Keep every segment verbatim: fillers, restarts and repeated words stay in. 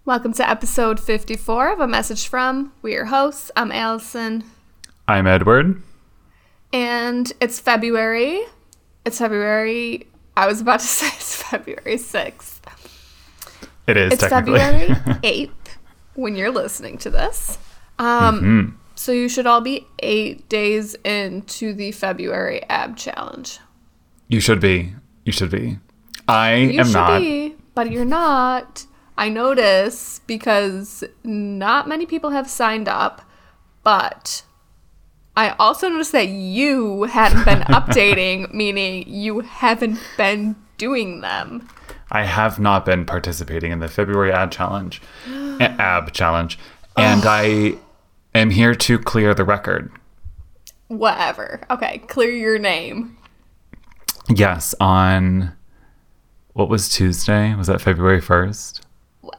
Welcome to episode fifty-four of A Message From. We're your hosts. I'm Alyson. I'm Edward. And it's February. It's February. I was about to say it's February sixth. It is, it's technically. It's February eighth when you're listening to this. Um, mm-hmm. So you should all be eight days into the February ab challenge. You should be. You should be. I you am not. You should be, but you're not. I notice because not many people have signed up, but I also noticed that you hadn't been updating, meaning you haven't been doing them. I have not been participating in the February Ab Challenge, Ab Challenge, and I am here to clear the record. Whatever. Okay, clear your name. Yes, on, what was Tuesday? Was that February first?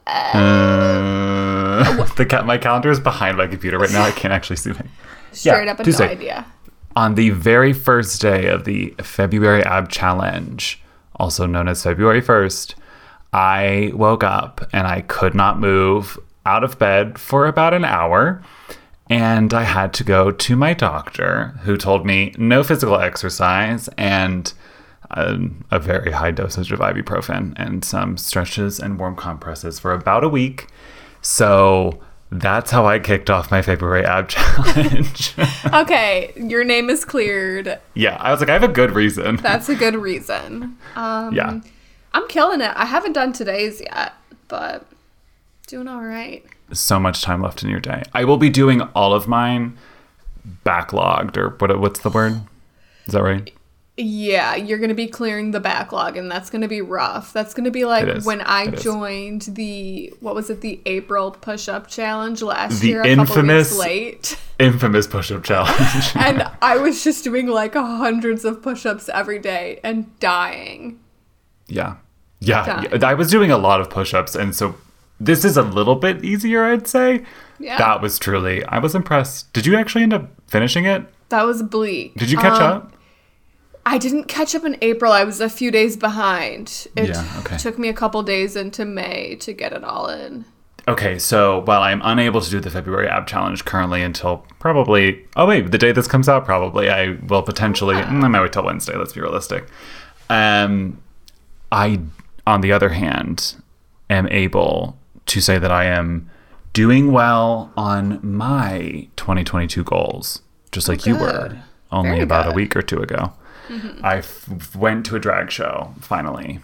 Uh, the ca- my calendar is behind my computer right now. I can't actually see it. Straight yeah, up, Tuesday. No idea. On the very first day of the February Ab Challenge, also known as February first, I woke up and I could not move out of bed for about an hour. And I had to go to my doctor, who told me no physical exercise and Um, a very high dosage of ibuprofen and some stretches and warm compresses for about a week. So that's how I kicked off my February Ab Challenge. Okay, your name is cleared. Yeah, I was like, I have a good reason. That's a good reason. Um, yeah. I'm killing it. I haven't done today's yet, but doing all right. So much time left in your day. I will be doing all of mine backlogged, or what? what's the word? Is that right? Yeah, you're going to be clearing the backlog, and that's going to be rough. That's going to be like when I joined the, what was it, the April push-up challenge last year, a couple weeks late. The infamous push-up challenge. And I was just doing like hundreds of push-ups every day and dying. Yeah. Yeah. Dying. I was doing a lot of push-ups, and so this is a little bit easier, I'd say. Yeah. That was truly, I was impressed. Did you actually end up finishing it? That was bleak. Did you catch um, up? I didn't catch up in April. I was a few days behind. It yeah, okay. took me a couple days into May to get it all in. Okay, so while I'm unable to do the February Ab Challenge currently until probably... Oh, wait, the day this comes out, probably. I will potentially... Uh, I might wait till Wednesday. Let's be realistic. Um, I, on the other hand, am able to say that I am doing well on my twenty twenty-two goals, just like good. you were only Very about good. a week or two ago. Mm-hmm. I f- went to a drag show, finally.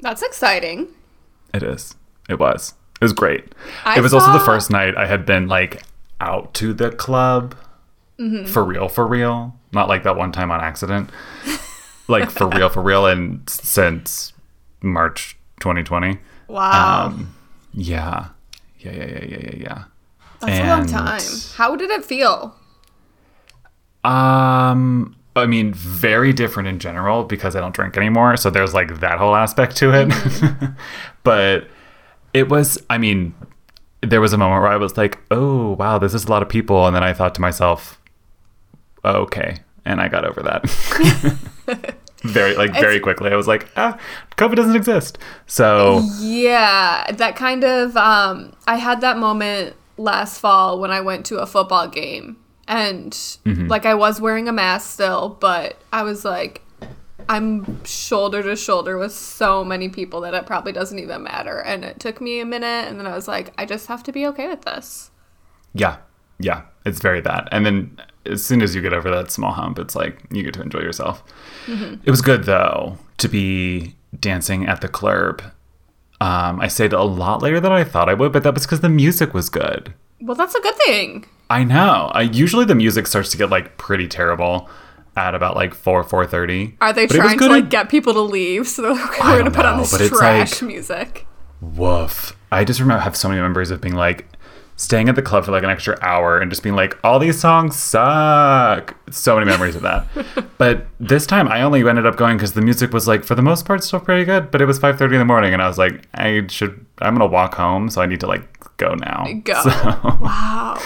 That's exciting. It is. It was. It was great. I it was saw... also the first night I had been, like, out to the club. Mm-hmm. For real, for real. Not like that one time on accident. Like, for real, for real. And since March twenty twenty. Wow. Um, yeah. Yeah, yeah, yeah, yeah, yeah, yeah. That's and... a long time. How did it feel? Um... I mean, very different in general because I don't drink anymore. So there's like that whole aspect to it. Mm-hmm. But it was, I mean, there was a moment where I was like, oh, wow, this is a lot of people. And then I thought to myself, oh, okay. And I got over that very, like it's, very quickly. I was like, ah, COVID doesn't exist. So yeah, that kind of, um, I had that moment last fall when I went to a football game. And, mm-hmm. like, I was wearing a mask still, but I was, like, I'm shoulder to shoulder with so many people that it probably doesn't even matter. And it took me a minute, and then I was like, I just have to be okay with this. Yeah. Yeah. It's very that. And then as soon as you get over that small hump, it's like you get to enjoy yourself. Mm-hmm. It was good, though, to be dancing at the club. Um, I stayed a lot later than I thought I would, but that was because the music was good. Well, that's a good thing. I know. I, usually the music starts to get, like, pretty terrible at about, like, four, four thirty. Are they but trying to, like, get people to leave? So they're like, okay, we're going to put know, on this trash like, music. Woof. I just remember I have so many memories of being like, staying at the club for like an extra hour and just being like, all these songs suck. So many memories of that. But this time I only ended up going because the music was like, for the most part, still pretty good. But it was five thirty in the morning and I was like, I should, I'm going to walk home. So I need to like go now. Go. So, wow.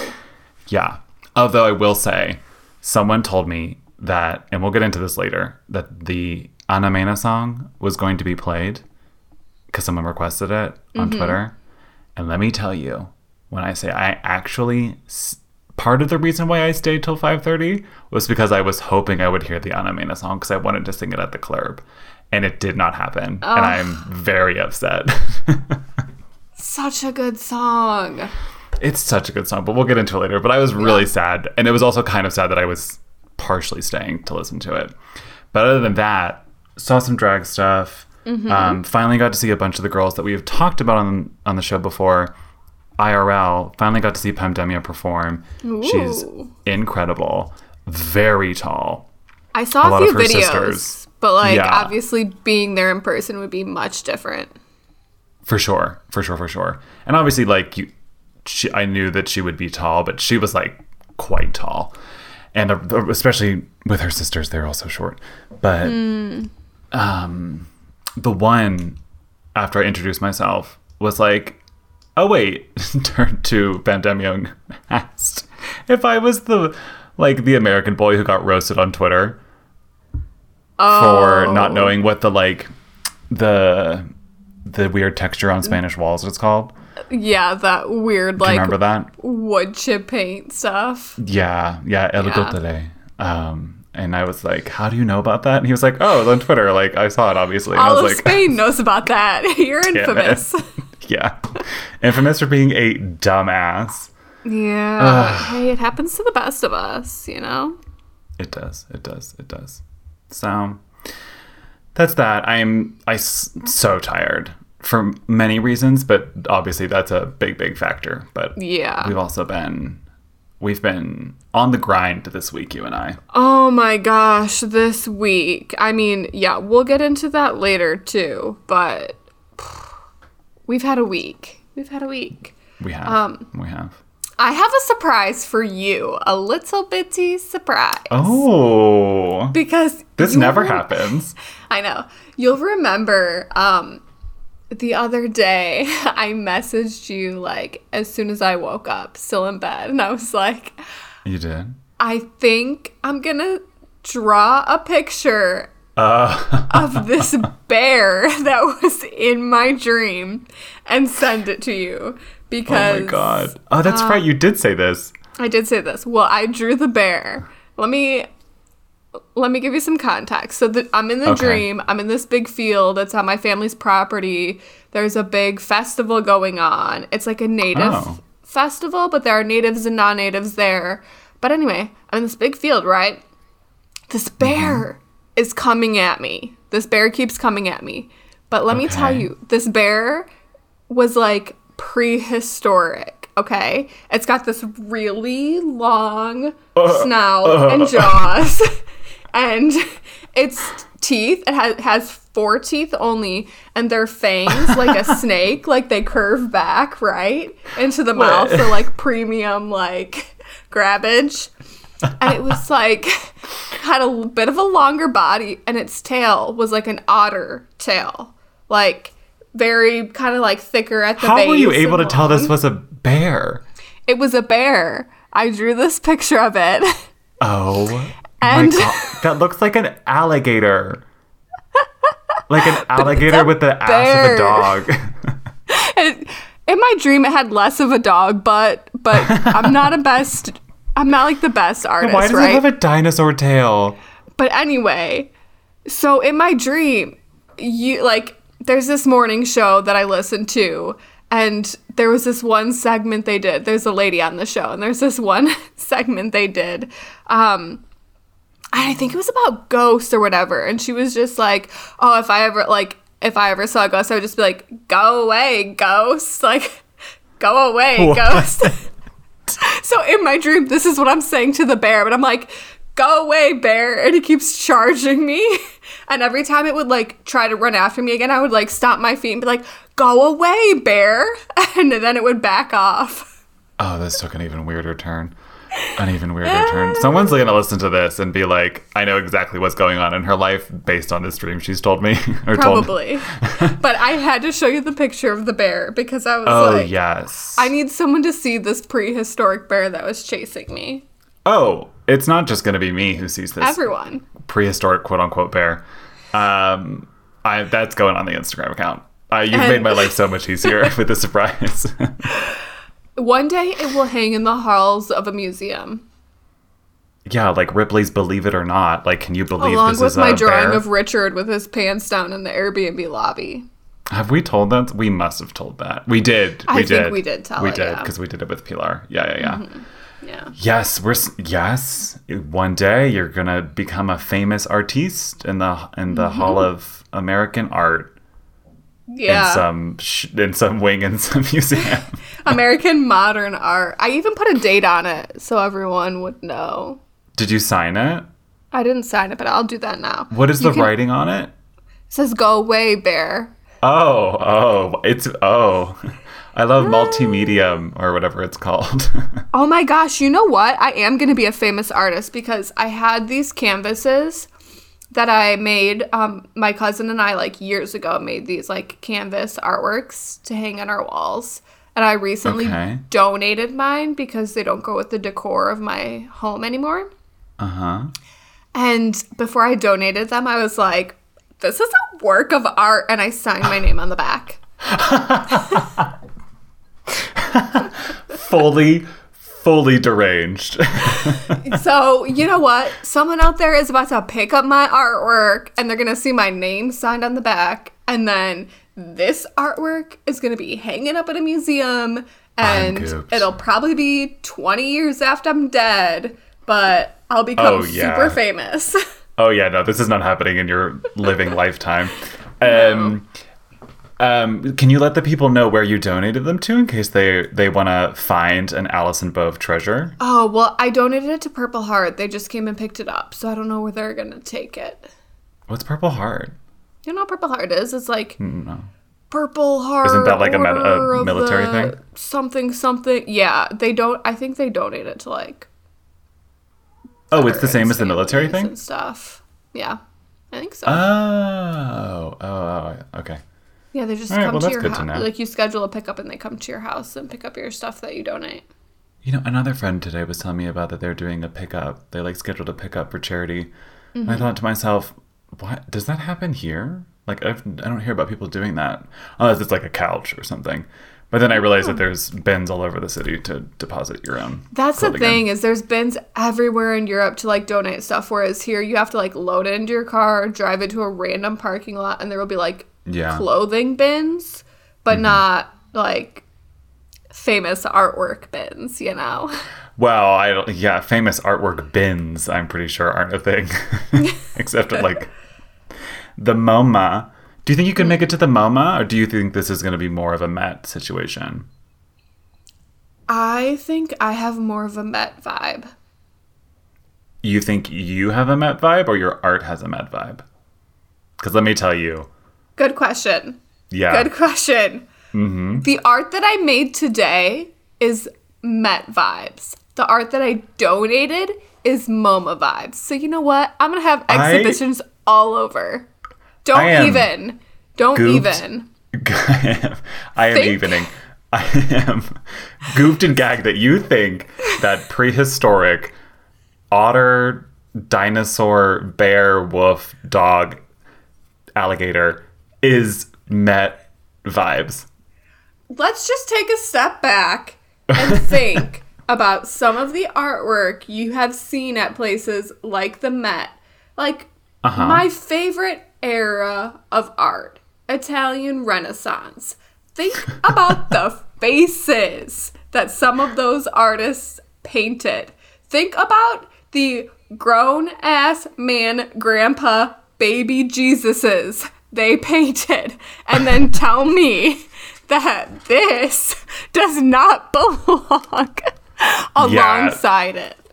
Yeah. Although I will say, someone told me that, and we'll get into this later, that the Ana Mena song was going to be played because someone requested it on mm-hmm. Twitter. And let me tell you, when I say I actually, part of the reason why I stayed till five thirty was because I was hoping I would hear the Ana Mena song because I wanted to sing it at the club. And it did not happen. Oh. And I'm very upset. Such a good song. It's such a good song, but we'll get into it later. But I was really yeah. sad. And it was also kind of sad that I was partially staying to listen to it. But other than that, saw some drag stuff. Mm-hmm. Um, finally got to see a bunch of the girls that we have talked about on, on the show before. I R L, finally got to see Pemdemia perform. Ooh. She's incredible, very tall. I saw a, a few videos, sisters. But like yeah. obviously being there in person would be much different. For sure, for sure, for sure. And obviously like you, she, I knew that she would be tall, but she was like quite tall. And uh, especially with her sisters, they're also short. But mm. um, the one, after I introduced myself, was like, oh, wait, turned to Ban Dam-yong, asked if I was the, like, the American boy who got roasted on Twitter oh. for not knowing what the, like, the the weird texture on Spanish walls it's called. Yeah, that weird, like, remember that? Wood chip paint stuff. Yeah, yeah, El Gotele. Yeah. Um, and I was like, how do you know about that? And he was like, oh, it was on Twitter. Like, I saw it, obviously. And all I was of like, Spain knows about that. You're infamous. Yeah. Infamous for being a dumbass. Yeah. Ugh. Hey, it happens to the best of us, you know? It does. It does. It does. So that's that. I'm I s- so tired for many reasons, but obviously that's a big, big factor. But yeah, we've also been, we've been on the grind this week, you and I. Oh my gosh, this week. I mean, yeah, we'll get into that later too, but We've had a week. We've had a week. We have. Um, we have. I have a surprise for you. A little bitty surprise. Oh. Because this never re- happens. I know. You'll remember um, the other day I messaged you like as soon as I woke up, still in bed. And I was like. You did? I think I'm going to draw a picture Uh. of this bear that was in my dream and send it to you because oh my god oh that's um, right you did say this I did say this well I drew the bear. Let me let me give you some context. So that I'm in the okay. dream I'm in this big field. It's on my family's property. There's a big festival going on. It's like a native oh. festival, but there are natives and non-natives there. But anyway, I'm in this big field, right? This bear mm. is coming at me. This bear keeps coming at me. But let okay. me tell you, this bear was like prehistoric, okay? It's got this really long uh, snout uh, and jaws. Uh, and its teeth, it ha- has four teeth only. And their fangs, like a snake, like they curve back, right? Into the mouth for like premium, like grabbage. And it was like, had a bit of a longer body, and its tail was like an otter tail. Like, very kind of like thicker at the How base. How were you able to long. Tell this was a bear? It was a bear. I drew this picture of it. Oh. And my God. That looks like an alligator. Like an alligator with the bear. Ass of a dog. And it, in my dream, it had less of a dog, but but I'm not a best... I'm not, like, the best artist, Why does right? it have a dinosaur tail? But anyway, so in my dream, you like, there's this morning show that I listen to, and there was this one segment they did. There's a lady on the show, and there's this one segment they did. Um, and I think it was about ghosts or whatever, and she was just like, oh, if I ever, like, if I ever saw a ghost, I would just be like, go away, ghost. Like, go away, what? Ghost. So in my dream, this is what I'm saying to the bear, but I'm like, go away, bear. And he keeps charging me. And every time it would like try to run after me again, I would like stomp my feet and be like, go away, bear. And then it would back off. Oh, this took an even weirder turn. An even weirder turn. Someone's going to listen to this and be like, I know exactly what's going on in her life based on this dream she's told me. Or probably. Told me. But I had to show you the picture of the bear because I was oh, like, yes. I need someone to see this prehistoric bear that was chasing me. Oh, it's not just going to be me who sees this. Everyone. Prehistoric quote-unquote bear. Um, I That's going on the Instagram account. Uh, you've and- made my life so much easier with the surprise. One day it will hang in the halls of a museum. Yeah, like Ripley's Believe It or Not. Like, can you believe Along this is a bear? Along with my drawing of Richard with his pants down in the Airbnb lobby. Have we told that? We must have told that. We did. We I did. think we did tell we it. We did, because yeah. we did it with Pilar. Yeah, yeah, yeah. Mm-hmm. Yeah. Yes, we're yes. One day you're gonna become a famous artiste in the in the mm-hmm. Hall of American Art. Yeah. In some sh- in some wing in some museum. American Modern Art. I even put a date on it so everyone would know. Did you sign it? I didn't sign it, but I'll do that now. What is you the can- writing on it? It says "Go away, bear." Oh, oh, it's oh. I love multimedia or whatever it's called. Oh my gosh, you know what? I am going to be a famous artist because I had these canvases that I made. Um, my cousin and I, like, years ago made these, like, canvas artworks to hang on our walls. And I recently okay. donated mine because they don't go with the decor of my home anymore. Uh-huh. And before I donated them, I was like, this is a work of art. And I signed my name on the back. fully fully deranged. So you know what, someone out there is about to pick up my artwork and they're gonna see my name signed on the back, and then this artwork is gonna be hanging up at a museum, and it'll probably be twenty years after I'm dead, but I'll become oh, yeah. super famous. Oh yeah, no, this is not happening in your living lifetime. um no. Um, can you let the people know where you donated them to in case they, they want to find an Alison Bove treasure? Oh, well, I donated it to Purple Heart. They just came and picked it up, so I don't know where they're going to take it. What's Purple Heart? You know what Purple Heart is? It's like no. Purple Heart. Isn't that like a, a military thing? Something, something. Yeah, they don't. I think they donate it to like. Oh, it's the same as the military thing? And stuff. Yeah, I think so. Oh, oh, oh okay. Yeah, they just right, come well, to your house. Like, you schedule a pickup and they come to your house and pick up your stuff that you donate. You know, another friend today was telling me about that they're doing a pickup. They, like, scheduled a pickup for charity. Mm-hmm. And I thought to myself, what? Does that happen here? Like, I've, I don't hear about people doing that. Unless it's, like, a couch or something. But then I realized oh. that there's bins all over the city to deposit your own. That's the thing in. is there's bins everywhere in Europe to, like, donate stuff. Whereas here you have to, like, load it into your car, drive it to a random parking lot, and there will be, like, yeah. clothing bins, but mm-hmm. not like famous artwork bins, you know? Well, I don't, yeah, famous artwork bins, I'm pretty sure aren't a thing. Except at, like, the MoMA. Do you think you can make it to the MoMA, or do you think this is going to be more of a Met situation? I think I have more of a Met vibe. You think you have a Met vibe, or your art has a Met vibe? Because let me tell you. Good question. Yeah. Good question. Mm-hmm. The art that I made today is Met vibes. The art that I donated is MoMA vibes. So you know what? I'm going to have exhibitions I, all over. Don't even. Don't gooped. even. I am, I am evening. I am gooped and gagged that you think that prehistoric otter, dinosaur, bear, wolf, dog, alligator is Met vibes. Let's just take a step back and think about some of the artwork you have seen at places like the Met. Like, uh-huh. my favorite era of art, Italian Renaissance. Think about the faces that some of those artists painted. Think about the grown-ass man, grandpa, baby Jesuses they painted, and then tell me that this does not belong alongside yeah. it.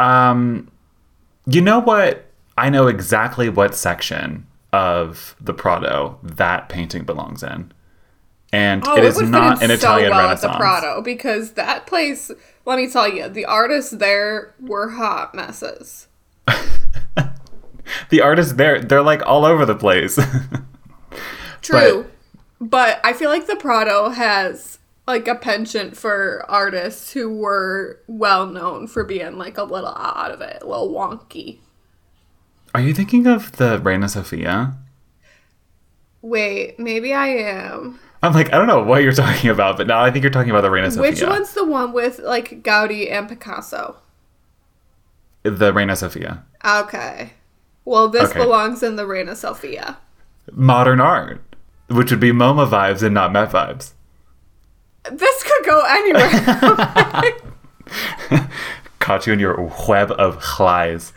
Um, you know what? I know exactly what section of the Prado that painting belongs in. and oh, it is it not an so Italian well Renaissance. At the Prado, because that place, let me tell you, the artists there were hot messes. The artists there, they're like all over the place. True, but, but I feel like the Prado has like a penchant for artists who were well known for being like a little out of it, a little wonky. Are you thinking of the Reina Sofía? Wait, maybe I am. I'm like, I don't know what you're talking about, but now I think you're talking about the Reina Sofía. Which one's the one with, like, Gaudi and Picasso? The Reina Sofía. Okay. Well, this okay. belongs in the Reina Sofía. Modern art, which would be MoMA vibes and not Met vibes. This could go anywhere. Caught you in your web of lies.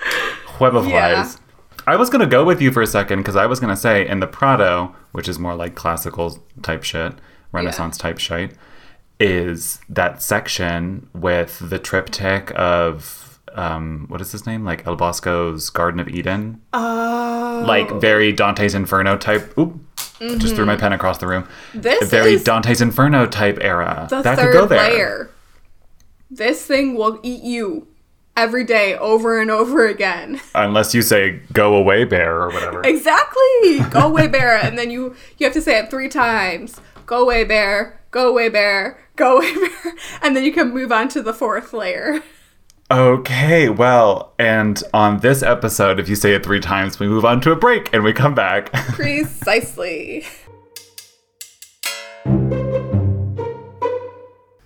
Web of yeah. lies. I was going to go with you for a second because I was going to say in the Prado, which is more like classical type shit, Renaissance yeah. type shit, is that section with the triptych of, um, what is his name? Like El Bosco's Garden of Eden. Oh. Like very Dante's Inferno type. Oop. Mm-hmm. Just threw my pen across the room. This very is Dante's Inferno type era. The that third could go there. Layer. This thing will eat you. Every day, over and over again. Unless you say, go away, bear, or whatever. Exactly. Go away, bear. And then you, you have to say it three times. Go away, bear. Go away, bear. Go away, bear. And then you can move on to the fourth layer. Okay. Well, and on this episode, if you say it three times, we move on to a break and we come back. Precisely.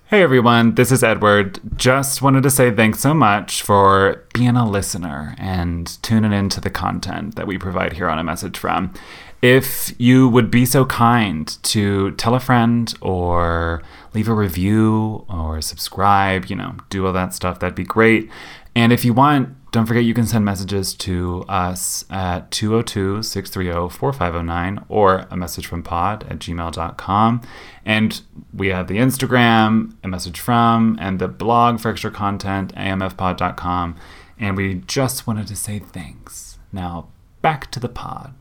Hey everyone, this is Edward. Just wanted to say thanks so much for being a listener and tuning into the content that we provide here on A Message From. If you would be so kind to tell a friend or leave a review or subscribe, you know, do all that stuff, that'd be great. And if you want, don't forget you can send messages to us at two oh two, six three oh, four five oh nine or a message from pod at gmail dot com. And we have the Instagram, a message from, and the blog for extra content, a m f pod dot com. And we just wanted to say thanks. Now, back to the pod.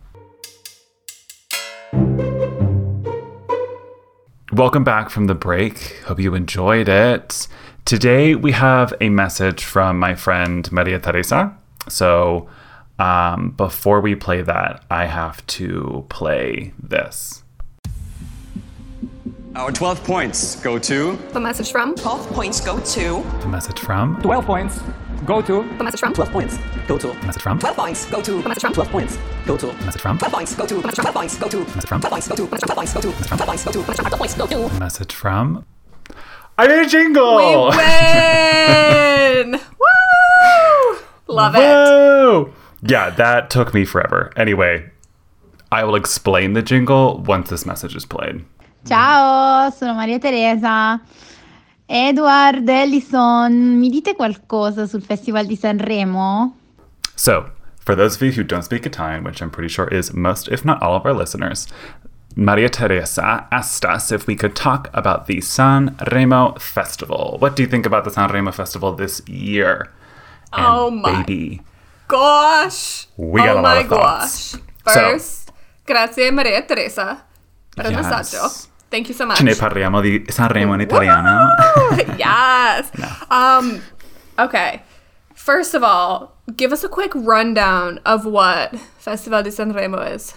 Welcome back from the break. Hope you enjoyed it. Today, we have a message from my friend Maria Teresa. So um, before we play that, I have to play this. Our twelve points go to... The message from. twelve points go to... The message from. twelve points go to... The message from. twelve points go to... The message from. twelve points go to... The message from. twelve points go to... The message from. twelve points go to... The message from. twelve points go to... The message from. twelve points go to... The message from. twelve points go to... The message from. twelve points go to... The message from... I need a jingle! We win! Woo! Love Whoa! It. Yeah, that took me forever. Anyway, I will explain the jingle once this message is played. Ciao, sono Maria Teresa. Edward, Alyson, mi dite qualcosa sul Festival di Sanremo? So, for those of you who don't speak Italian, which I'm pretty sure is most, if not all, of our listeners, Maria Teresa asked us if we could talk about the Sanremo Festival. What do you think about the Sanremo Festival this year? And oh my baby, gosh. We got oh a lot of thoughts. Oh my gosh. First, so, grazie Maria Teresa per yes. il messaggio. Thank you so much. Ce ne parliamo di Sanremo in italiano. Yes. No. Um, okay. First of all, give us a quick rundown of what Festival di Sanremo is.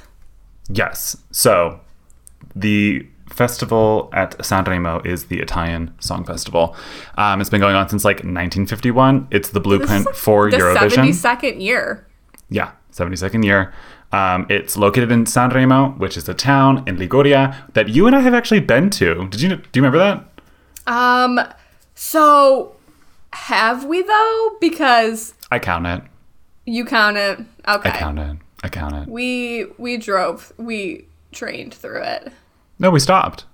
Yes. So... The festival at Sanremo is the Italian Song Festival. Um, it's been going on since like nineteen fifty-one. It's the blueprint like for the Eurovision. seventy-second year. Yeah, seventy-second year. Um, it's located in Sanremo, which is a town in Liguria that you and I have actually been to. Did you do you remember that? Um, so have we though? Because I count it. You count it. Okay. I count it. I count it. We we drove. We trained through it. No, we stopped.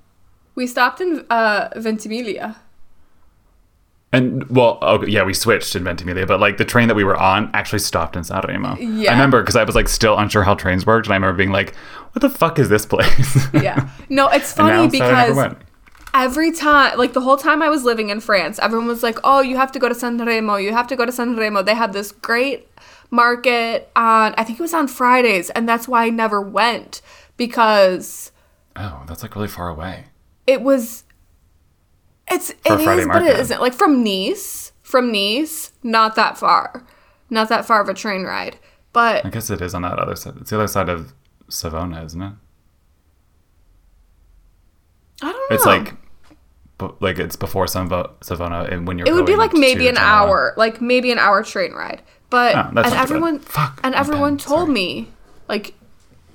We stopped in uh, Ventimiglia. And, well, okay, yeah, we switched in Ventimiglia, but, like, the train that we were on actually stopped in Sanremo. Yeah. I remember, because I was, like, still unsure how trains worked, and I remember being like, what the fuck is this place? Yeah. No, it's funny because every time, like, the whole time I was living in France, everyone was like, oh, you have to go to Sanremo, you have to go to Sanremo. They had this great market on, I think it was on Fridays, and that's why I never went, because... Oh, that's like really far away. it was, it's, it is, but it isn't. Like, from Nice, from Nice, not that far. Not that far of a train ride. But I guess it is on that other side. It's the other side of Savona, isn't it? I don't know. It's like, like it's before Savona, and when you're it would be like maybe an Savona. hour, like maybe an hour train ride. But oh, and everyone, Fuck, and everyone bad. told Sorry. me, like,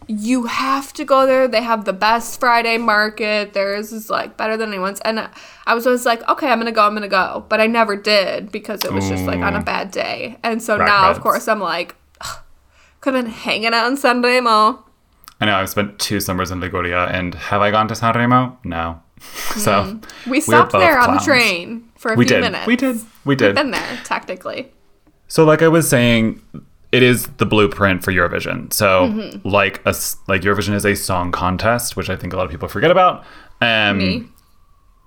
you have to go there. They have the best Friday market. Theirs is like better than anyone's. And I was always like, okay, I'm gonna go, I'm gonna go. But I never did because it was Ooh. just like on a bad day. And so Rock now, beds. of course, I'm like, could have been hanging out in Sanremo. I know, I've spent two summers in Liguria, and have I gone to Sanremo? No. So mm. we stopped we there on clowns. the train for a we few did. minutes. We did. We did. We've been there, tactically. So, like I was saying, it is the blueprint for Eurovision. So, mm-hmm. like a like Eurovision is a song contest, which I think a lot of people forget about. Um, Me,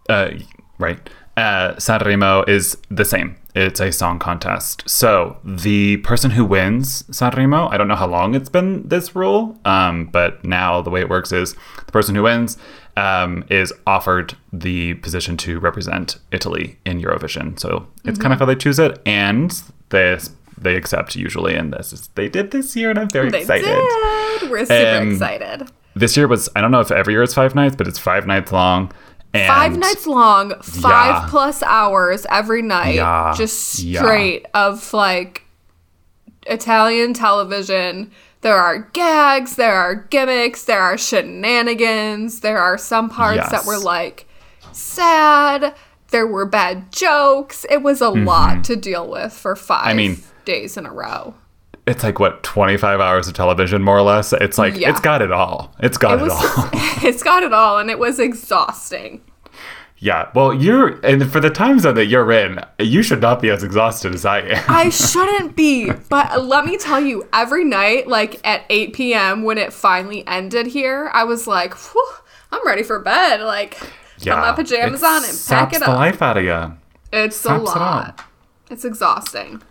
uh, right? Uh, Sanremo is the same. It's a song contest. So the person who wins Sanremo, I don't know how long it's been this rule, um, but now the way it works is the person who wins um, is offered the position to represent Italy in Eurovision. So it's mm-hmm. kind of how they choose it, and they they accept usually. And this is, they did this year, and I'm very they excited. Did. We're super um, excited. This year was, I don't know if every year it's five nights, but it's five nights long. And five nights long, five yeah. plus hours every night, yeah. just straight yeah. of like Italian television. There are gags, there are gimmicks, there are shenanigans, there are some parts yes. that were like sad, there were bad jokes. It was a mm-hmm. lot to deal with for five I mean, days in a row. It's like, what, twenty-five hours of television, more or less? It's like, yeah. it's got it all. It's got it, was, it all. It's got it all, and it was exhausting. Yeah. Well, you're, and for the time zone that you're in, you should not be as exhausted as I am. I shouldn't be. But let me tell you, every night, like at eight p.m. when it finally ended here, I was like, whew, I'm ready for bed. Like, yeah, put my pajamas on and pack it up. It saps the life out of you. It's a lot. It's exhausting.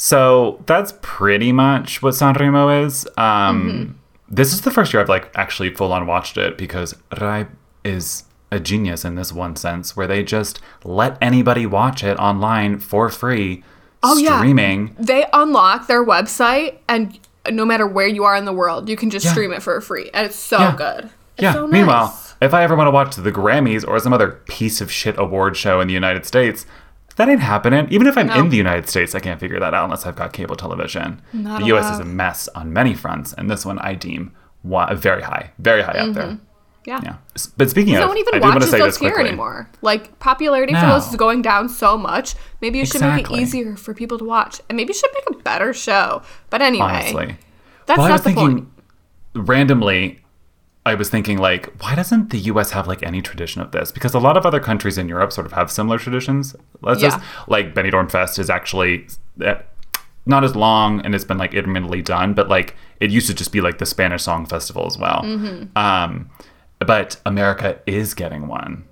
So that's pretty much what Sanremo is. Um, mm-hmm. This is the first year I've like actually full on watched it, because Rai is a genius in this one sense where they just let anybody watch it online for free, oh, streaming. Yeah. They unlock their website, and no matter where you are in the world, you can just yeah. stream it for free. And it's so yeah. good. It's yeah. so nice. Meanwhile, if I ever want to watch the Grammys or some other piece of shit award show in the United States, that ain't happening. Even if I'm no. in the United States, I can't figure that out unless I've got cable television. Not the U S allowed. Is a mess on many fronts, and this one I deem wa- very high, very high mm-hmm. up there. Yeah. yeah. But speaking of, no one even I watches do want to say those here anymore. Like, popularity no. for those is going down so much. Maybe you should exactly. make it easier for people to watch, and maybe you should make a better show. But anyway, honestly, that's well, not the thinking, point. Randomly, I was thinking, like, why doesn't the U S have, like, any tradition of this? Because a lot of other countries in Europe sort of have similar traditions. Let's yeah. just, like, Benidorm Fest is actually not as long, and it's been, like, intermittently done. But, like, it used to just be, like, the Spanish Song Festival as well. Mm-hmm. Um, but America is getting one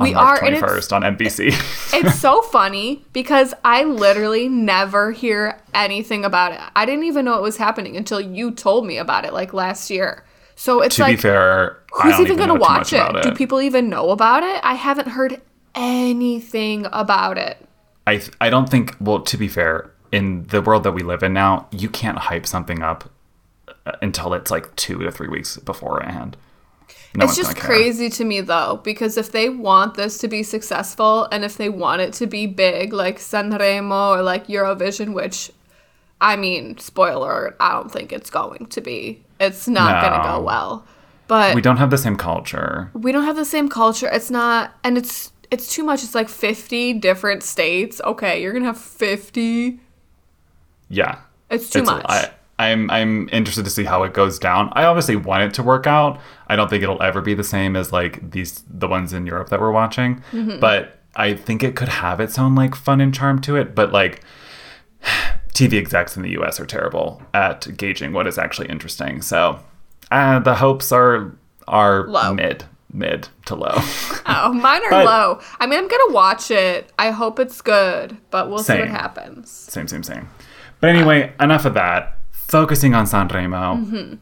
on we March are, twenty-first on N B C. It's, it's so funny because I literally never hear anything about it. I didn't even know it was happening until you told me about it, like, last year. So it's to like, be fair, who's even going to watch it? it? Do people even know about it? I haven't heard anything about it. I th- I don't think, well, to be fair, in the world that we live in now, you can't hype something up until it's like two to three weeks beforehand. No it's just crazy to me, though, because if they want this to be successful, and if they want it to be big, like Sanremo or like Eurovision, which, I mean, spoiler, I don't think it's going to be. It's not no. going to go well. But we don't have the same culture. We don't have the same culture. It's not, and it's it's too much. It's like fifty different states. Okay, you're going to have fifty. Yeah. It's too it's, much. I, I'm I'm interested to see how it goes down. I obviously want it to work out. I don't think it'll ever be the same as like these the ones in Europe that we're watching, mm-hmm. but I think it could have its own like fun and charm to it, but like T V execs in the U S are terrible at gauging what is actually interesting. So uh, the hopes are are low. mid, mid to low. Oh, mine are but, low. I mean, I'm going to watch it. I hope it's good, but we'll same. see what happens. Same, same, same. But anyway, uh, enough of that. Focusing on Sanremo. Mm-hmm.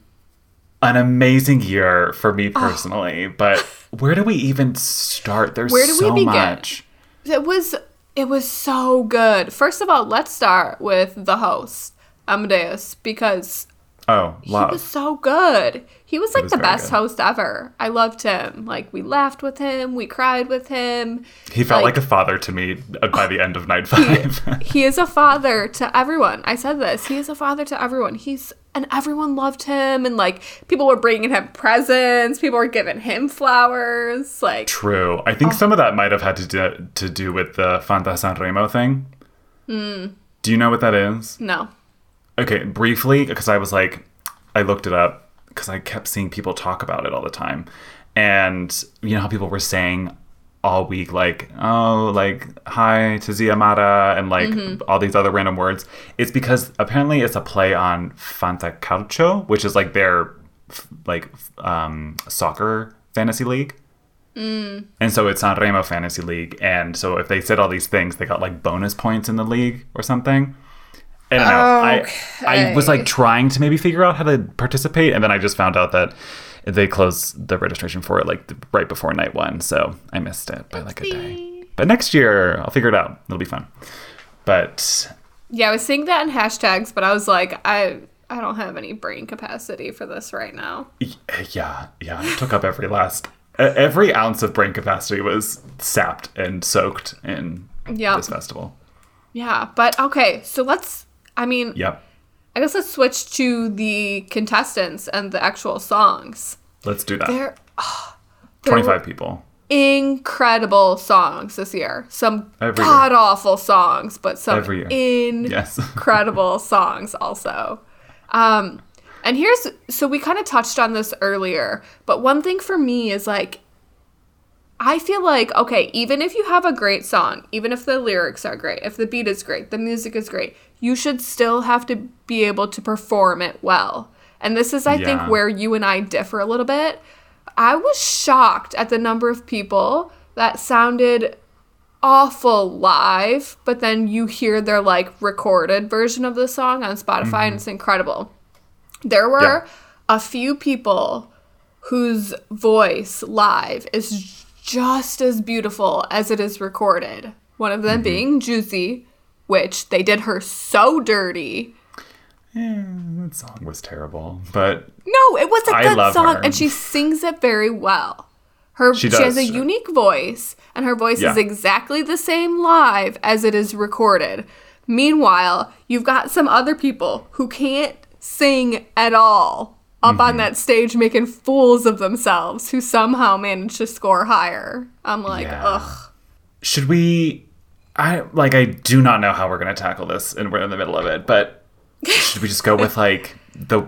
An amazing year for me personally, oh. but Where do we even start? There's Where do so we begin? much. It was it was so good. First of all, let's start with the host, Amadeus, because oh, love. he was so good. He was like was the best good. host ever. I loved him. Like, we laughed with him, we cried with him. He felt like, like a father to me by the end of night five. He, he is a father to everyone. I said this. He is a father to everyone. He's and everyone loved him, and like people were bringing him presents, people were giving him flowers. Like true. I think oh. some of that might have had to do, to do with the Fanta Sanremo thing. Mm. Do you know what that is? No. Okay, briefly, because I was like, I looked it up because I kept seeing people talk about it all the time. And you know how people were saying all week, like, oh, like, hi to Ziamara and like mm-hmm. all these other random words. It's because apparently it's a play on Fantacalcio, which is like their like um, soccer fantasy league. Mm. And so it's Sanremo Fantasy League. And so if they said all these things, they got like bonus points in the league or something. I don't know. Okay. I, I was like trying to maybe figure out how to participate, and then I just found out that they closed the registration for it like the, right before night one, so I missed it by like a day. But next year I'll figure it out. It'll be fun. But yeah, I was seeing that in hashtags, but I was like, I I don't have any brain capacity for this right now. Yeah, yeah. It took up every last every ounce of brain capacity was sapped and soaked in yep. this festival. Yeah, but okay, so let's. I mean, yep. I guess let's switch to the contestants and the actual songs. Let's do that. There, oh, there twenty-five people. Incredible songs this year. Some god-awful songs, but some Every year. incredible yes. songs also. Um, and here's, so we kind of touched on this earlier, but one thing for me is like, I feel like, okay, even if you have a great song, even if the lyrics are great, if the beat is great, the music is great, you should still have to be able to perform it well. And this is, I yeah. think, where you and I differ a little bit. I was shocked at the number of people that sounded awful live, but then you hear their, like, recorded version of the song on Spotify, mm-hmm. and it's incredible. There were yeah. a few people whose voice live is just as beautiful as it is recorded. One of them mm-hmm. being Juicy, which they did her so dirty. Yeah, that song was terrible, but no, it was a I good song, her. and she sings it very well. Her she, does. she has a unique voice, and her voice yeah. is exactly the same live as it is recorded. Meanwhile, you've got some other people who can't sing at all up mm-hmm. on that stage making fools of themselves, who somehow managed to score higher. I'm like, yeah. ugh. Should we... I like, I do not know how we're going to tackle this, and we're in the middle of it, but should we just go with, like, the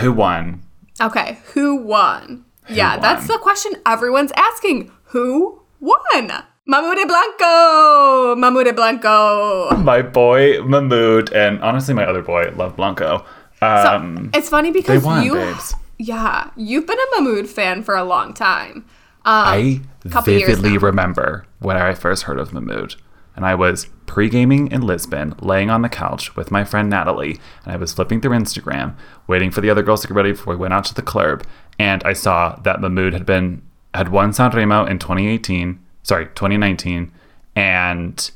who won? Okay, who won? Who yeah, won? That's the question everyone's asking. Who won? Mahmood Blanco! Mahmood Blanco! My boy, Mahmood, and honestly, my other boy, love Blanco. Um, so, it's funny because won, you, babes. yeah, you've been a Mahmood fan for a long time. Um, I vividly remember when I first heard of Mahmood, and I was pre-gaming in Lisbon, laying on the couch with my friend Natalie, and I was flipping through Instagram, waiting for the other girls to get ready before we went out to the club, and I saw that Mahmood had been had won Sanremo in twenty eighteen, sorry, twenty nineteen, and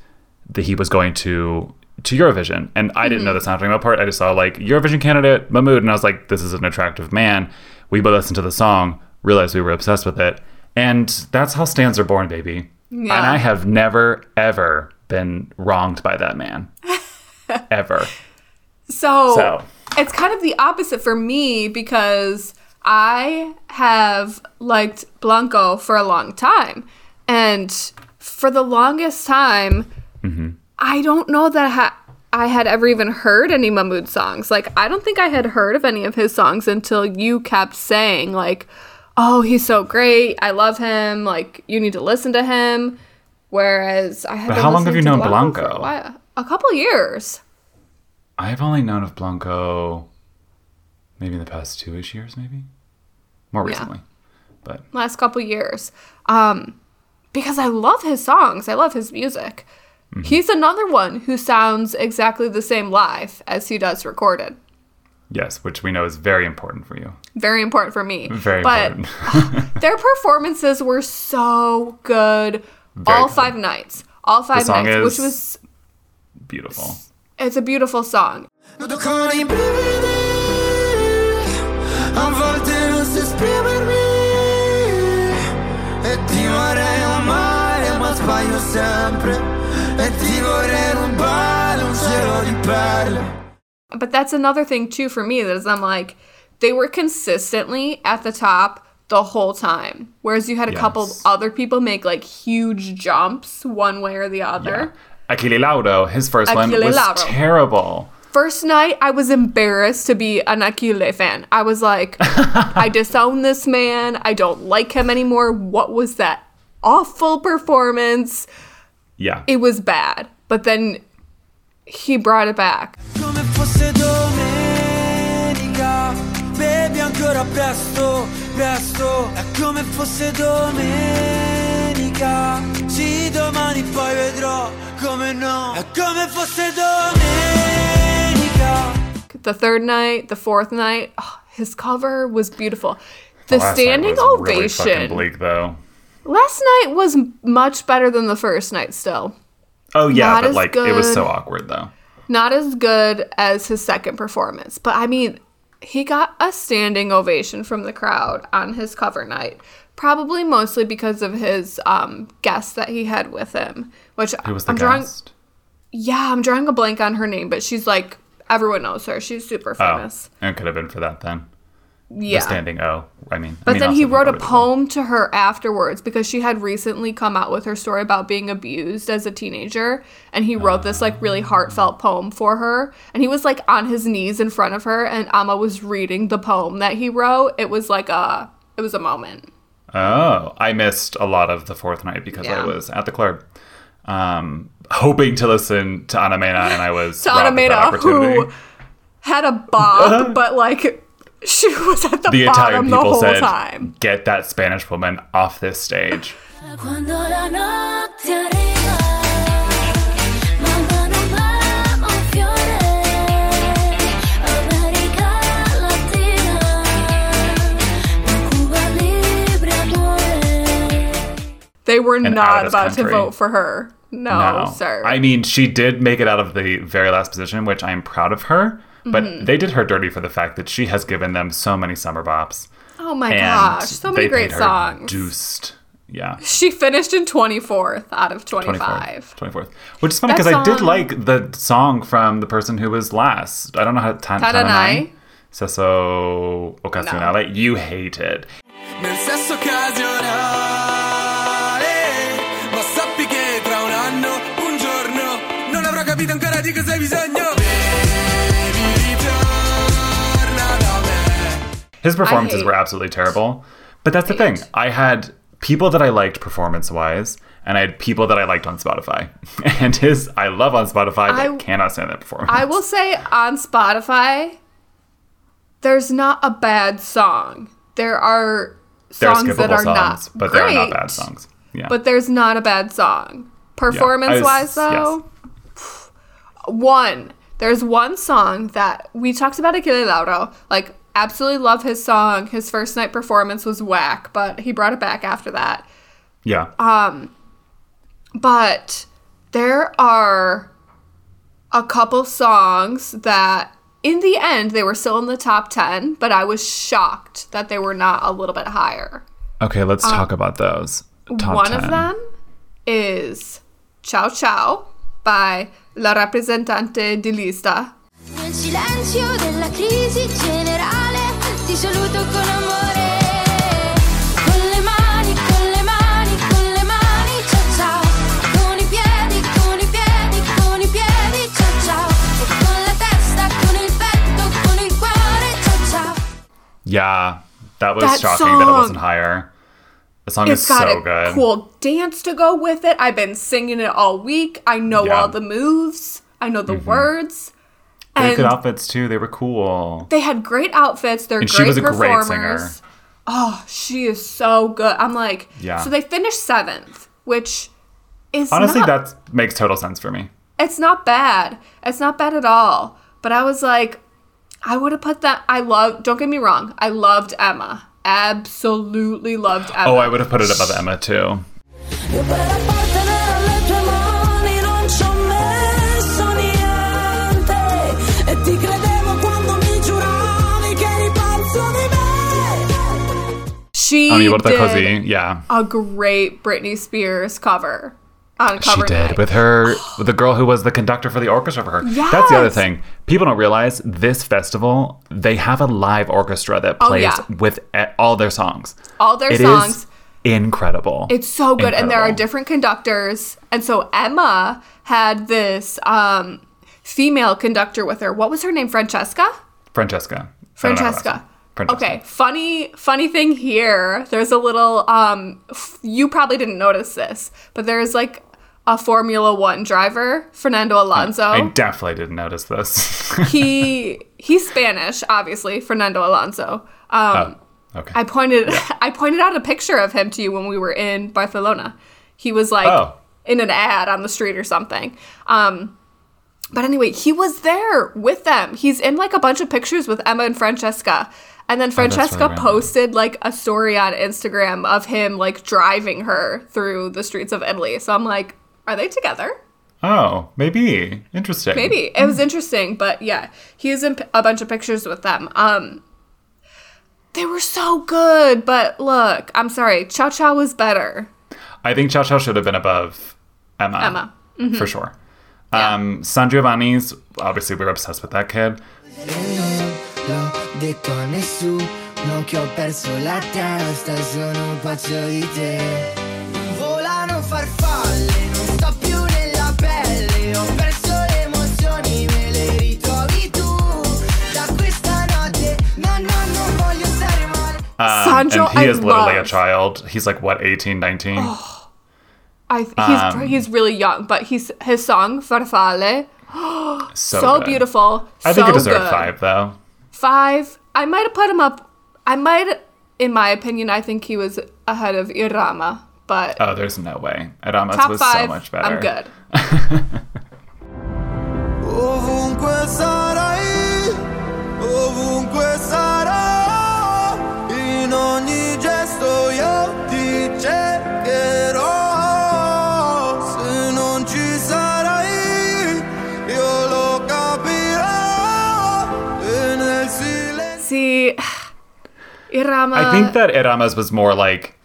that he was going to. to Eurovision. And I mm-hmm. didn't know the Sanremo part. I just saw like Eurovision candidate Mahmood, and I was like, this is an attractive man. We both listened to the song, realized we were obsessed with it. And that's how stands are born, baby. Yeah. And I have never, ever been wronged by that man. Ever. So, so it's kind of the opposite for me, because I have liked Blanco for a long time. And for the longest time, mm-hmm. I don't know that ha- I had ever even heard any Mahmood songs. Like, I don't think I had heard of any of his songs until you kept saying, like, oh, he's so great. I love him. Like, you need to listen to him. Whereas I had But how long have you known Blanco? Blanco? For a while. A couple years. I've only known of Blanco maybe in the past two-ish years, maybe? More recently. Yeah. But last couple years. Um, because I love his songs. I love his music. He's another one who sounds exactly the same live as he does recorded. Yes, which we know is very important for you. Very important for me. Very but important. Their performances were so good. Very all cool. five nights. All five the song nights, is which was beautiful. It's a beautiful song. But that's another thing, too, for me, that is I'm like, they were consistently at the top the whole time. Whereas you had a yes. couple of other people make, like, huge jumps one way or the other. Yeah. Achille Lauro, his first Achille one, was Lauro. terrible. First night, I was embarrassed to be an Achille fan. I was like, I disown this man. I don't like him anymore. What was that awful performance? Yeah. It was bad. But then he brought it back. The third night, the fourth night, oh, his cover was beautiful. The, the standing ovation. Really bleak, though. Last night was much better than the first night still. Oh, yeah, Not but like good. It was so awkward, though. Not as good as his second performance. But, I mean, he got a standing ovation from the crowd on his cover night. Probably mostly because of his um, guest that he had with him. Which Who was the I'm guest? Drawing, yeah, I'm drawing a blank on her name. But she's like, everyone knows her. She's super famous. Oh, and could have been for that then. Yeah. The standing O, I mean. But I mean, then he wrote a poem to her afterwards because she had recently come out with her story about being abused as a teenager. And he wrote uh, this, like, really heartfelt poem for her. And he was, like, on his knees in front of her. And Emma was reading the poem that he wrote. It was, like, a, it was a moment. Oh, I missed a lot of the fourth night because yeah. I was at the club um, hoping to listen to Ana Mena. And I was to Ana Mena, who had a bob, but, like... She was at the, the bottom Italian people the whole said, time. Get that Spanish woman off this stage. They were and not about country. to vote for her. No, no, sir. I mean, she did make it out of the very last position, which I'm proud of her. But mm-hmm. they did her dirty for the fact that she has given them so many summer bops. Oh my and gosh, so many great songs. Deuced. Yeah. She finished in twenty-fourth out of twenty-five. twenty-fourth. Which is funny because I did like the song from the person who was last. I don't know how to ta- Tadanai. Sesso occasionale. No. You hate it. Sesso occasionale. Ma sappi che tra un anno, un giorno, non avrò capito ancora di cosa hai bisogno. His performances were absolutely terrible. But that's the thing. I had people that I liked performance-wise, and I had people that I liked on Spotify. And his I love on Spotify, but I cannot stand that performance. I will say on Spotify, there's not a bad song. There are songs that are not great. But they're not bad songs. Yeah. But there's not a bad song. Performance-wise, yeah, though, yes. one. There's one song that we talked about Achille Lauro, like, absolutely love his song. His first night performance was whack, but he brought it back after that. Yeah. Um, but there are a couple songs that, in the end, they were still in the top ten, but I was shocked that they were not a little bit higher. Okay, let's um, talk about those. Top one ten. Of them is Ciao Ciao by La Rappresentante di Lista. Nel silenzio della crisi generale ti saluto con amore. Con le mani, con le mani, con le mani, ciao ciao. Con i piedi, con i piedi, con i piedi, ciao ciao. Con la testa, con il petto, con il cuore, ciao ciao. Yeah, that was that shocking song. That it wasn't higher. The song it's is got so a good. Cool dance to go with it. I've been singing it all week. I know yeah. all the moves. I know the mm-hmm. words. They had good outfits, too. They were cool. They had great outfits. They're and great performers. she was a great singer. Oh, she is so good. I'm like, yeah. So they finished seventh, which is Honestly, not, that makes total sense for me. It's not bad. It's not bad at all. But I was like, I would have put that. I love, don't get me wrong, I loved Emma. Absolutely loved Emma. Oh, I would have put it above Emma too. She did così. Yeah. a great Britney Spears cover. On cover she did night. with her, with the girl who was the conductor for the orchestra for her. Yes. That's the other thing. People don't realize this festival, they have a live orchestra that plays oh, yeah. with all their songs. All their it songs. Is incredible. It's so good. Incredible. And there are different conductors. And so Emma had this um, female conductor with her. What was her name? Francesca? Francesca. Francesca. Okay, funny funny thing here. There's a little, um, f- you probably didn't notice this, but there's like a Formula One driver, Fernando Alonso. I definitely didn't notice this. he He's Spanish, obviously, Fernando Alonso. Um, oh, okay. I pointed yeah. I pointed out a picture of him to you when we were in Barcelona. He was like oh. in an ad on the street or something. Um But anyway, he was there with them. He's in like a bunch of pictures with Emma and Francesca. And then Francesca oh, posted like a story on Instagram of him like driving her through the streets of Italy. So I'm like, are they together? Oh, maybe. Interesting. Maybe. It was interesting. But yeah, he's in a bunch of pictures with them. Um, they were so good. But look, I'm sorry. Ciao Ciao was better. I think Ciao Ciao should have been above Emma. Emma. Mm-hmm. For sure. Yeah. Um, Sangiovanni's, obviously we were obsessed with that kid. Um, and he is literally a child. He's like, what, eighteen, nineteen? Oh. I th- he's um, he's really young, but he's his song Farfalle, so, so beautiful. I so think it deserved good. five though. Five. I might have put him up. I might, in my opinion, I think he was ahead of Irama, but oh, there's no way. Irama's top was five, so much better. I'm good. Ovunque sarai, ovunque sarò, in ogni gesto io ti cercherò. Irama. I think that Irama's was more like,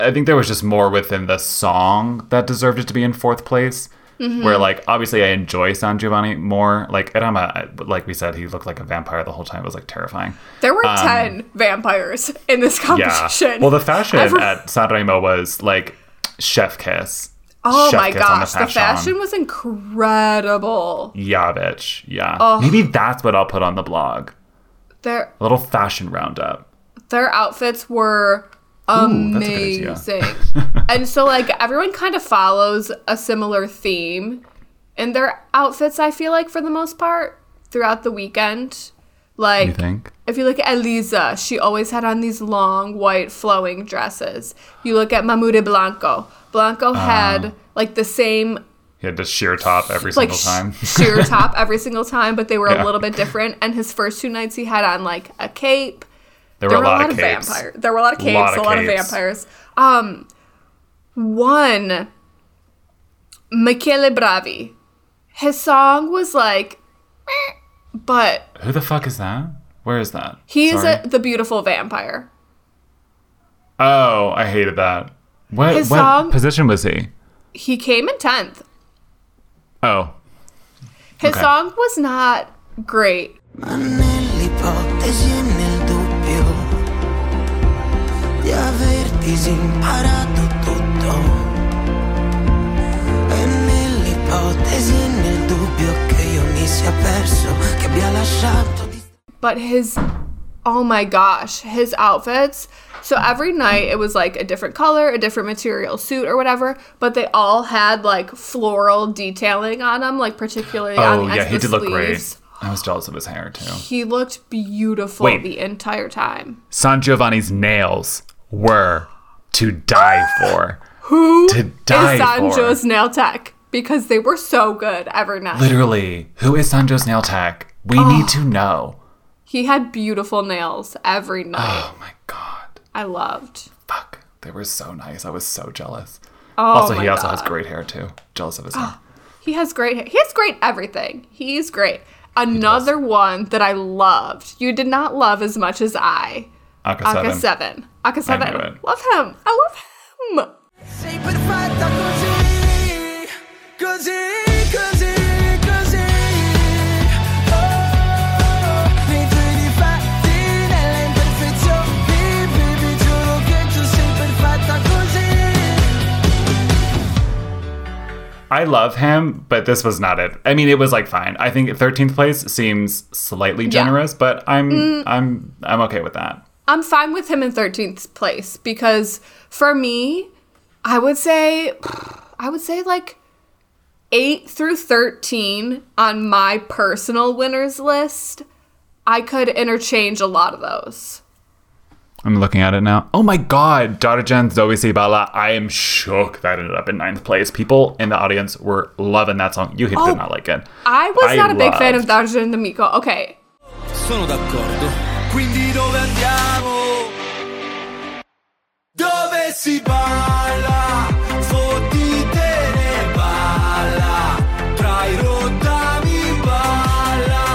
I think there was just more within the song that deserved it to be in fourth place. Mm-hmm. Where like, obviously I enjoy Sangiovanni more. Like Irama, like we said, he looked like a vampire the whole time. It was like terrifying. There were um, ten vampires in this competition. Yeah. Well, the fashion Ever- at Sanremo was like chef kiss. Oh Chef my gosh, the, the fashion was incredible. Yeah, bitch. Yeah. Oh. Maybe that's what I'll put on the blog. Their, a little fashion roundup. Their outfits were amazing. Ooh, that's a good idea. And so, like, everyone kind of follows a similar theme in their outfits, I feel like, for the most part, throughout the weekend. Like, you think? If you look at Elisa, she always had on these long, white, flowing dresses. You look at Mahmood and Blanco. Blanco um, had, like, the same... He had the sheer top every like, single time. sheer top every single time, but they were yeah. a little bit different. And his first two nights, he had on like a cape. There were, there were a lot, lot of capes. Vampires. There were a lot of capes, a lot of, a lot of vampires. Um, one, Michele Bravi. His song was like, meh, but... Who the fuck is that? Where is that? He's a, the beautiful vampire. Oh, I hated that. What, his what song, position was he? He came in tenth. Oh. His okay. song was not great. But his, oh my gosh, his outfits. So every night it was like a different color, a different material suit or whatever, but they all had like floral detailing on them, like particularly oh, on the yeah, he did look great. I was jealous of his hair too. He looked beautiful Wait. the entire time. Sangiovanni's nails were to die for. Who to die is Sanjo's for. nail tech? Because they were so good every night. Literally, who is Sanjo's nail tech? We oh. need to know. He had beautiful nails every night. Oh, my God. I loved. Fuck. They were so nice. I was so jealous. Oh, Also, my he also God. has great hair, too. Jealous of his hair. Oh, he has great hair. He has great everything. He's great. Another he one that I loved. You did not love as much as I. Aka seven. Aka seven. Aka seven. I knew it. Love him. I love him. I love him, but this was not it. I mean, it was like fine. I think thirteenth place seems slightly generous, yeah. but I'm mm. I'm I'm okay with that. I'm fine with him in thirteenth place because for me, I would say, I would say like eight through thirteen on my personal winners list. I could interchange a lot of those. I'm looking at it now. Oh my God. Darajan Zoe Sibala. I am shook that ended up in ninth place. People in the audience were loving that song. You oh, did not like it. I was I not a loved. big fan of Darajan D'Amico. Okay. Sono d'accordo. Quindi dove andiamo? Dove si balla? Fottitene balla. Tra I rottami balla.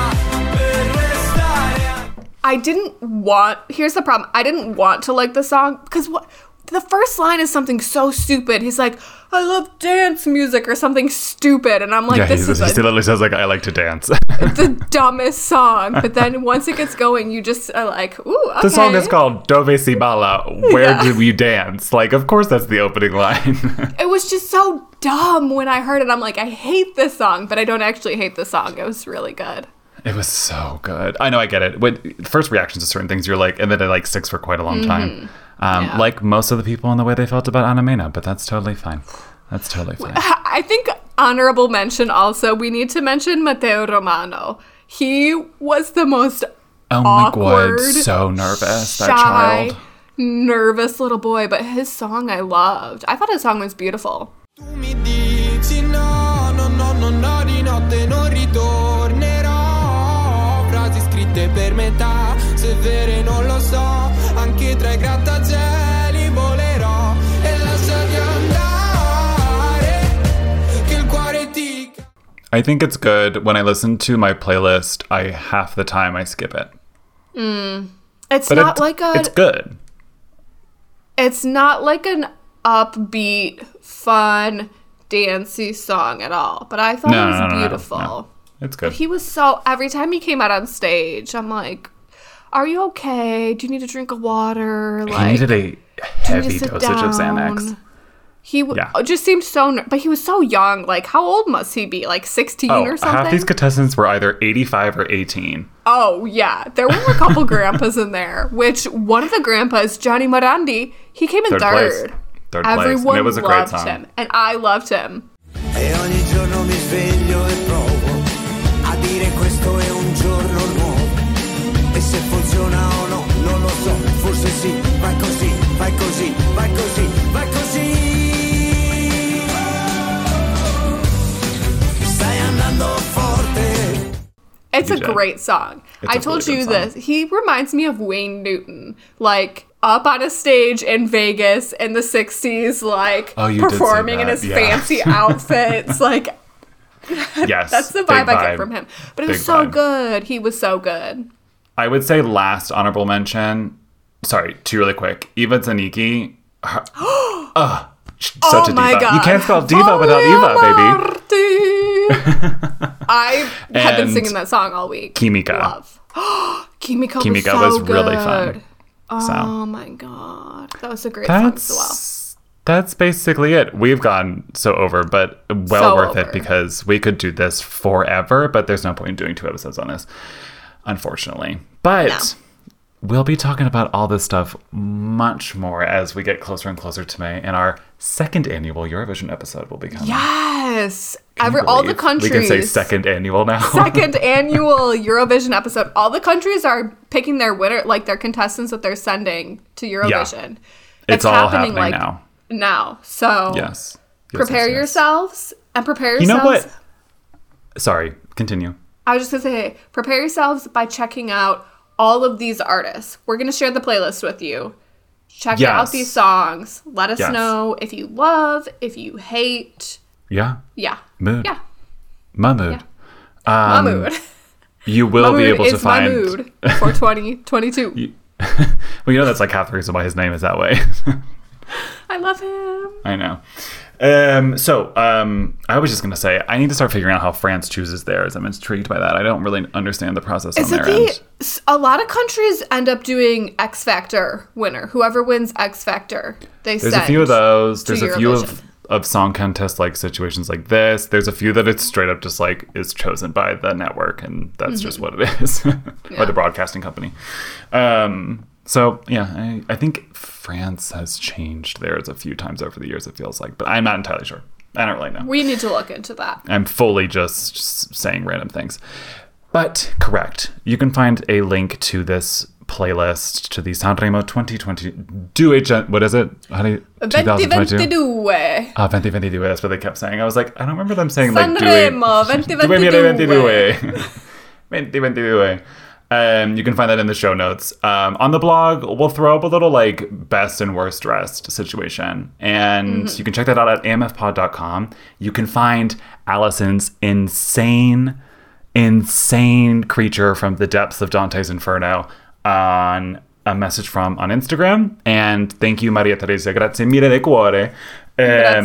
Per restare. I didn't want. Here's the problem. I didn't want to like the song because what the first line is something so stupid. He's like, I love dance music or something stupid. And I'm like, yeah, this he, is he a, literally says like, I like to dance. It's the dumbest song. But then once it gets going, you just are like, ooh, okay. The song is called Dove Si Balla, Where yeah. Do You Dance? Like, of course that's the opening line. It was just so dumb when I heard it. I'm like, I hate this song, but I don't actually hate this song. It was really good. It was so good. I know, I get it. When first reactions to certain things, you're like, and then it like sticks for quite a long mm-hmm. time. Um, yeah. Like most of the people in the way they felt about Ana Mena, but that's totally fine. That's totally fine. I think honorable mention also, we need to mention Matteo Romano. He was the most oh awkward, my God, so nervous, shy, that child. nervous little boy, but his song I loved. I thought his song was beautiful. I think it's good. When I listen to my playlist, I half the time I skip it. Mm. It's but not it's, like a... It's good. It's not like an upbeat, fun, dancey song at all. But I thought no, it was no, no, beautiful. No, no, no. It's good. But he was so... Every time he came out on stage, I'm like... Are you okay? Do you need a drink of water? Like, he needed a heavy dosage down? of Xanax. He w- yeah. just seemed so... Ner- but he was so young. Like, how old must he be? Like, sixteen oh, or something? Half these contestants were either eighty-five or eighteen. Oh, yeah. There were a couple grandpas in there, which one of the grandpas, Johnny Morandi, he came in third. Third, place. third Everyone place. It was a loved great song. him. And I loved him. E ogni giorno mi sveglio e provo a dire questo è un giorno nuovo. Se funziona o no, non lo so, forse sì, vai così, vai così, vai così, vai così. Stai andando forte. It's a great song. It's I told really you this. He reminds me of Wayne Newton, like up on a stage in Vegas in the sixties, like oh, performing in his yeah. fancy outfits, like yes, that's the vibe, vibe I get from him. But it big was so vibe. good. He was so good. I would say last honorable mention, sorry, two really quick. Eva Zanicki. Her, uh, such oh a diva. God. You can't spell diva oh without Eva, baby. I have been singing that song all week. Kimika. Love. Kimika, Kimika was, so was good. really fun. Oh so. my God. That was a great that's, song as well. That's basically it. We've gone so over, but well so worth over. it because we could do this forever, but there's no point in doing two episodes on this. Unfortunately, but no. we'll be talking about all this stuff much more as we get closer and closer to May, and our second annual Eurovision episode will be coming. Yes, every all the countries. We can say second annual now. Second annual Eurovision episode. All the countries are picking their winner, like their contestants that they're sending to Eurovision. Yeah. It's all happening, happening like, now. Now, so yes, yes prepare yes, yes. yourselves and prepare yourselves. You know what? Sorry, continue. I was just going to say, prepare yourselves by checking out all of these artists. We're going to share the playlist with you. Check yes. out these songs. Let us yes. know if you love, if you hate. Yeah. Yeah. Mood. Yeah. Mahmood. Yeah. Um, Mahmood. You will Mahmood be able to find... Mahmood is Mahmood for twenty twenty-two. you... Well, you know that's like half the reason why his name is that way. I love him. I know. Um, so um, I was just going to say, I need to start figuring out how France chooses theirs. I'm intrigued by that. I don't really understand the process is on their the, end. A lot of countries end up doing X Factor winner. Whoever wins X Factor, they There's send a few of those. There's a Eurovision. few of, of song contest like situations like this. There's a few that it's straight up just like is chosen by the network, and that's mm-hmm. just what it is. Yeah. Or the broadcasting company. Um So, yeah, I, I think France has changed theirs a few times over the years, it feels like. But I'm not entirely sure. I don't really know. We need to look into that. I'm fully just, just saying random things. But, correct. You can find a link to this playlist, to the Sanremo twenty twenty-two. What is it? How do you, twenty twenty-two? twenty twenty-two. Ah, twenty twenty-two. That's what they kept saying. I was like, I don't remember them saying, like, Sanremo twenty twenty-two. twenty twenty-two. Um, you can find that in the show notes. Um, on the blog, we'll throw up a little like best and worst dressed situation. And mm-hmm. you can check that out at a m f pod dot com. You can find Alyson's insane, insane creature from the depths of Dante's Inferno on a message from on Instagram. And thank you, Maria Teresa. Grazie mille de cuore. Um,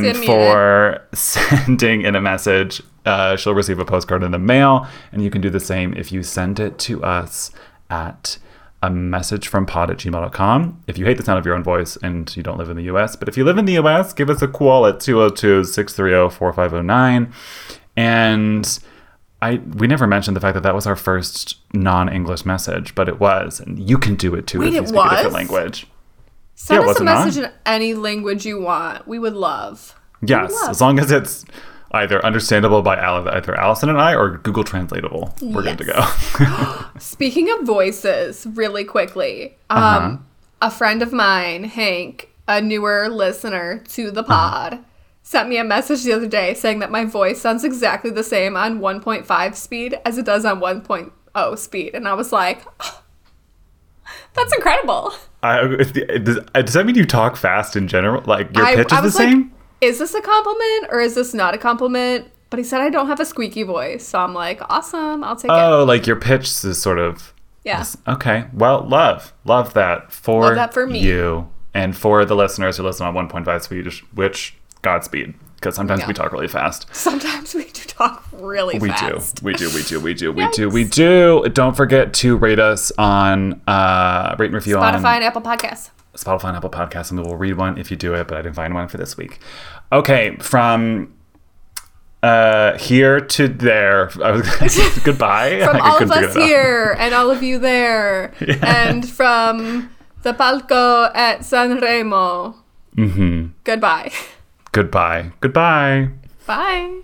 Grazie mille. For sending in a message. Uh, she'll receive a postcard in the mail, and you can do the same if you send it to us at a message from pod at gmail dot com. If you hate the sound of your own voice and you don't live in the U S, but if you live in the U S, give us a call at two oh two, six three oh, four five oh nine. And I we never mentioned the fact that that was our first non-English message, but it was, and you can do it too. Wait, if you speak was? a different language. Send yeah, us a message on? in any language you want. We would love. Yes, would love. As long as it's either understandable by either Alyson and I or Google Translatable. We're yes. good to go. Speaking of voices, really quickly, um, uh-huh. a friend of mine, Hank, a newer listener to the pod, uh-huh. sent me a message the other day saying that my voice sounds exactly the same on one point five speed as it does on one point oh speed. And I was like, oh, that's incredible. I, does, does that mean you talk fast in general? Like your pitch I, is I the same? Like, is this a compliment or is this not a compliment? But he said I don't have a squeaky voice. So I'm like, awesome, I'll take oh, it. Oh, like your pitch is sort of... Yeah. This, okay. Well, love. Love that for, love that for me. you. And for the listeners who listen on one point five speed, which, Godspeed. Because sometimes yeah. we talk really fast. Sometimes we do talk really we fast. Do. We do. We do. We do. We do. We do. Don't forget to rate us on... Uh, rate and review Spotify on... Spotify and Apple Podcasts. Spotify and Apple Podcasts, and we'll read one if you do it, but I didn't find one for this week. Okay, from uh, here to there. I was, goodbye. From I all of us here and all of you there. Yeah. And from the palco at Sanremo. Mm-hmm. Goodbye. Goodbye. Goodbye. Bye.